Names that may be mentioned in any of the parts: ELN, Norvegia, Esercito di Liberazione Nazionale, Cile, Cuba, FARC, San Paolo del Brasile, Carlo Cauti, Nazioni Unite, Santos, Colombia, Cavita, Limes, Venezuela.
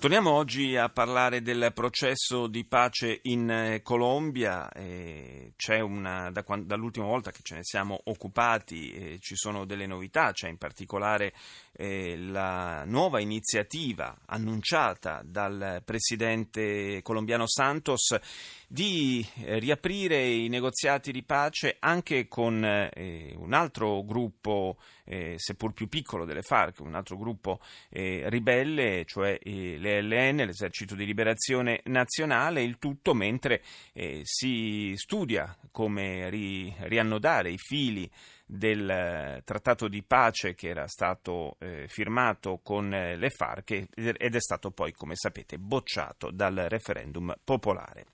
Torniamo oggi a parlare del processo di pace in Colombia. C'è dall'ultima volta che ce ne siamo occupati ci sono delle novità, c'è in particolare la nuova iniziativa annunciata dal presidente colombiano Santos di riaprire i negoziati di pace anche con un altro gruppo, seppur più piccolo delle FARC, un altro gruppo ribelle, cioè l'ELN, l'Esercito di Liberazione Nazionale, il tutto mentre si studia come riannodare i fili del trattato di pace che era stato firmato con le FARC ed è stato poi, come sapete, bocciato dal referendum popolare.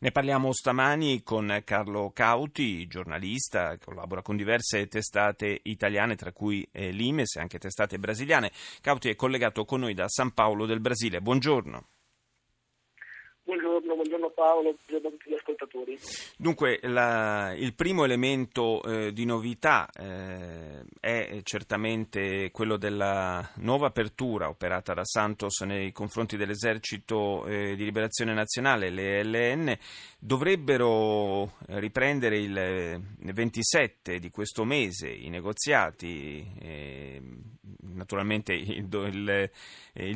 Ne parliamo stamani con Carlo Cauti, giornalista, che collabora con diverse testate italiane, tra cui Limes e anche testate brasiliane. Cauti è collegato con noi da San Paolo del Brasile. Buongiorno. Buongiorno Paolo, buongiorno a tutti gli ascoltatori. Dunque, il primo elemento di novità è certamente quello della nuova apertura operata da Santos nei confronti dell'Esercito di Liberazione Nazionale, le ELN. Dovrebbero riprendere il 27 di questo mese i negoziati, naturalmente il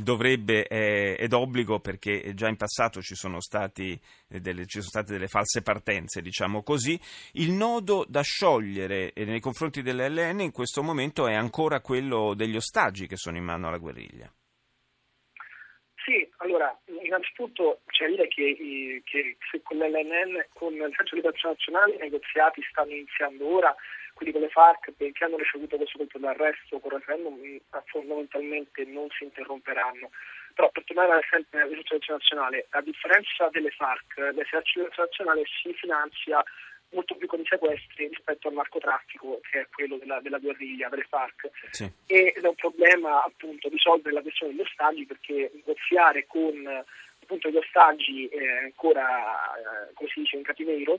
dovrebbe è d'obbligo perché già in passato ci sono state delle false partenze, diciamo così. Il nodo da sciogliere nei confronti dell'ELN in questo momento è ancora quello degli ostaggi che sono in mano alla guerriglia. Sì, allora, innanzitutto c'è da dire che se con l'ELN, con il Centro di Liberazione Nazionale, i negoziati stanno iniziando ora, quindi con le FARC, perché hanno ricevuto questo colpo d'arresto con il referendum, fondamentalmente non si interromperanno. Però per tornare sempre all'Esercito Nazionale, a differenza delle FARC, l'Esercito Nazionale si finanzia molto più con i sequestri rispetto al narcotraffico, che è quello della guerriglia, delle FARC. Sì. Ed è un problema appunto risolvere la questione degli ostaggi, perché negoziare con appunto gli ostaggi è ancora, come si dice, in cattiveiro.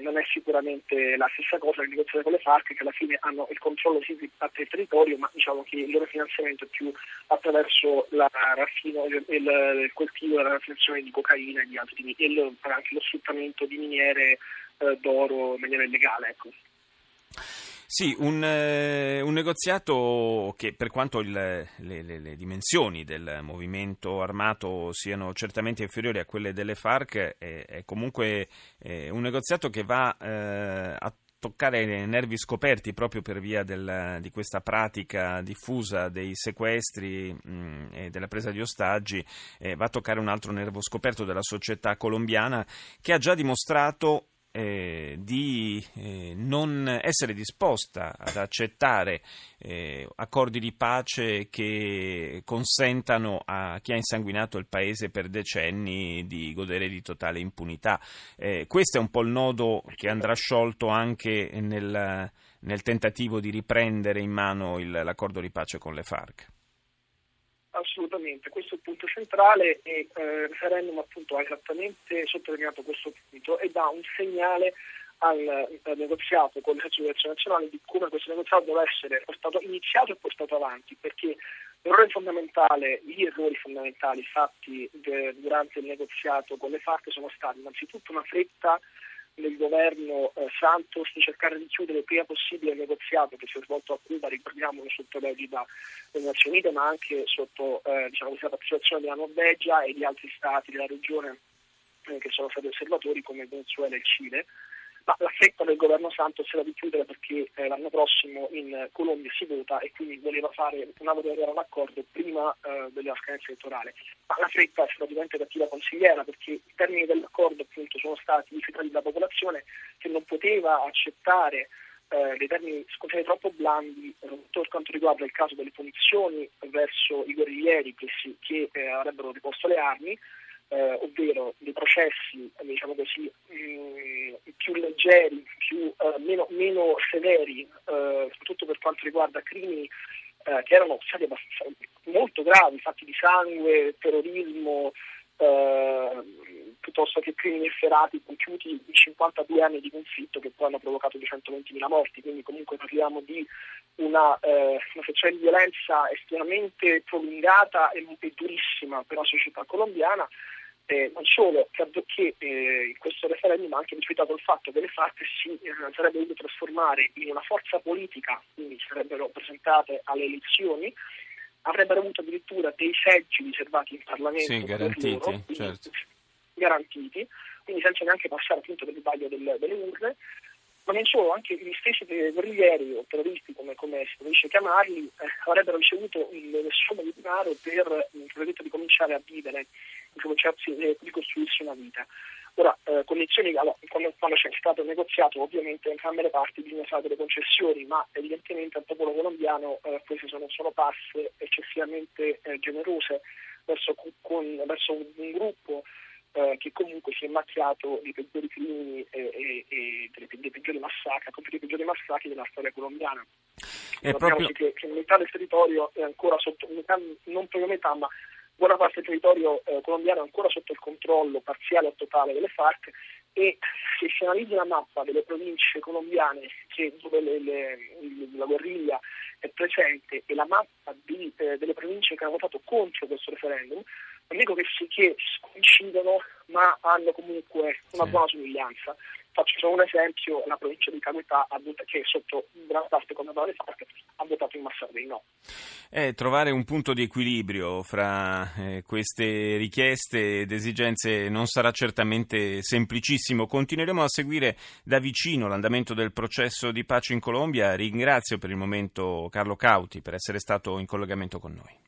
Non è sicuramente la stessa cosa che negoziare con le FARC, che alla fine hanno il controllo sì di parte del territorio, ma diciamo che il loro finanziamento è più attraverso il coltivo e la raffinazione di cocaina e di altri, e anche lo sfruttamento di miniere d'oro in maniera illegale, ecco. Sì, un negoziato che, per quanto le dimensioni del movimento armato siano certamente inferiori a quelle delle FARC, è comunque un negoziato che va a toccare nervi scoperti proprio per via di questa pratica diffusa dei sequestri e della presa di ostaggi. Va a toccare un altro nervo scoperto della società colombiana, che ha già dimostrato di non essere disposta ad accettare accordi di pace che consentano a chi ha insanguinato il paese per decenni di godere di totale impunità. Questo è un po' il nodo che andrà sciolto anche nel tentativo di riprendere in mano l'accordo di pace con le FARC. Assolutamente, questo è il punto centrale e il referendum appunto ha esattamente sottolineato questo punto e dà un segnale al negoziato con l'Esercito di Liberazione Nazionale di come questo negoziato deve essere portato, iniziato e portato avanti, perché gli errori fondamentali fatti durante il negoziato con le FARC sono stati innanzitutto una fretta del governo Santos di cercare di chiudere il prima possibile il negoziato che si è svolto a Cuba, ricordiamolo, sotto l'egida delle Nazioni Unite, ma anche sotto la partecipazione della Norvegia e di altri stati della regione che sono stati osservatori come Venezuela e Cile. Ma la fretta del governo Santos era di chiudere perché l'anno prossimo in Colombia si vota e quindi voleva fare un accordo prima della scadenza elettorale. Ma la fretta è stata diventata cattiva consigliera, perché i termini dell'accordo appunto sono stati rifiutati dalla popolazione, che non poteva accettare dei termini troppo blandi per quanto riguarda il caso delle punizioni verso i guerriglieri che avrebbero riposto le armi. Ovvero dei processi diciamo così più leggeri, meno severi, soprattutto per quanto riguarda crimini che erano stati abbastanza molto gravi, fatti di sangue, terrorismo, piuttosto che crimini efferati compiuti in 52 anni di conflitto che poi hanno provocato 220.000 morti, quindi comunque parliamo di una feccia di violenza estremamente prolungata e durissima per la società colombiana. Non solo, credo che in questo referendum ha anche rifiutato il fatto che le FARC si sarebbero dovute trasformare in una forza politica, quindi sarebbero presentate alle elezioni, avrebbero avuto addirittura dei seggi riservati in Parlamento, sì, garantiti, loro, quindi, certo, garantiti, quindi senza neanche passare appunto per il vaglio delle urne. Ma non solo, anche gli stessi guerriglieri o terroristi, come si preferisce chiamarli, avrebbero ricevuto una somma di denaro per il progetto di cominciare a vivere, di costruirsi una vita. Ora, condizioni, allora, quando c'è stato negoziato, ovviamente entrambe le parti bisogna fare delle concessioni, ma evidentemente al popolo colombiano queste sono solo tasse eccessivamente generose verso un gruppo che comunque si è macchiato dei peggiori crimini e dei peggiori massacri, compiuto i peggiori massacri della storia colombiana. Sappiamo che metà del territorio è ancora sotto, metà, non proprio metà, ma buona parte del territorio colombiano è ancora sotto il controllo parziale o totale delle FARC, e se si analizza la mappa delle province colombiane dove la guerriglia è presente, e la mappa delle province che hanno votato contro questo referendum, non dico che coincidono, ma hanno comunque una buona somiglianza. Faccio solo un esempio: la provincia di Cavita, che sotto gran parte come le FARC, ha votato in massa dei no. Trovare un punto di equilibrio fra queste richieste ed esigenze non sarà certamente semplicissimo. Continueremo a seguire da vicino l'andamento del processo di pace in Colombia. Ringrazio per il momento Carlo Cauti per essere stato in collegamento con noi.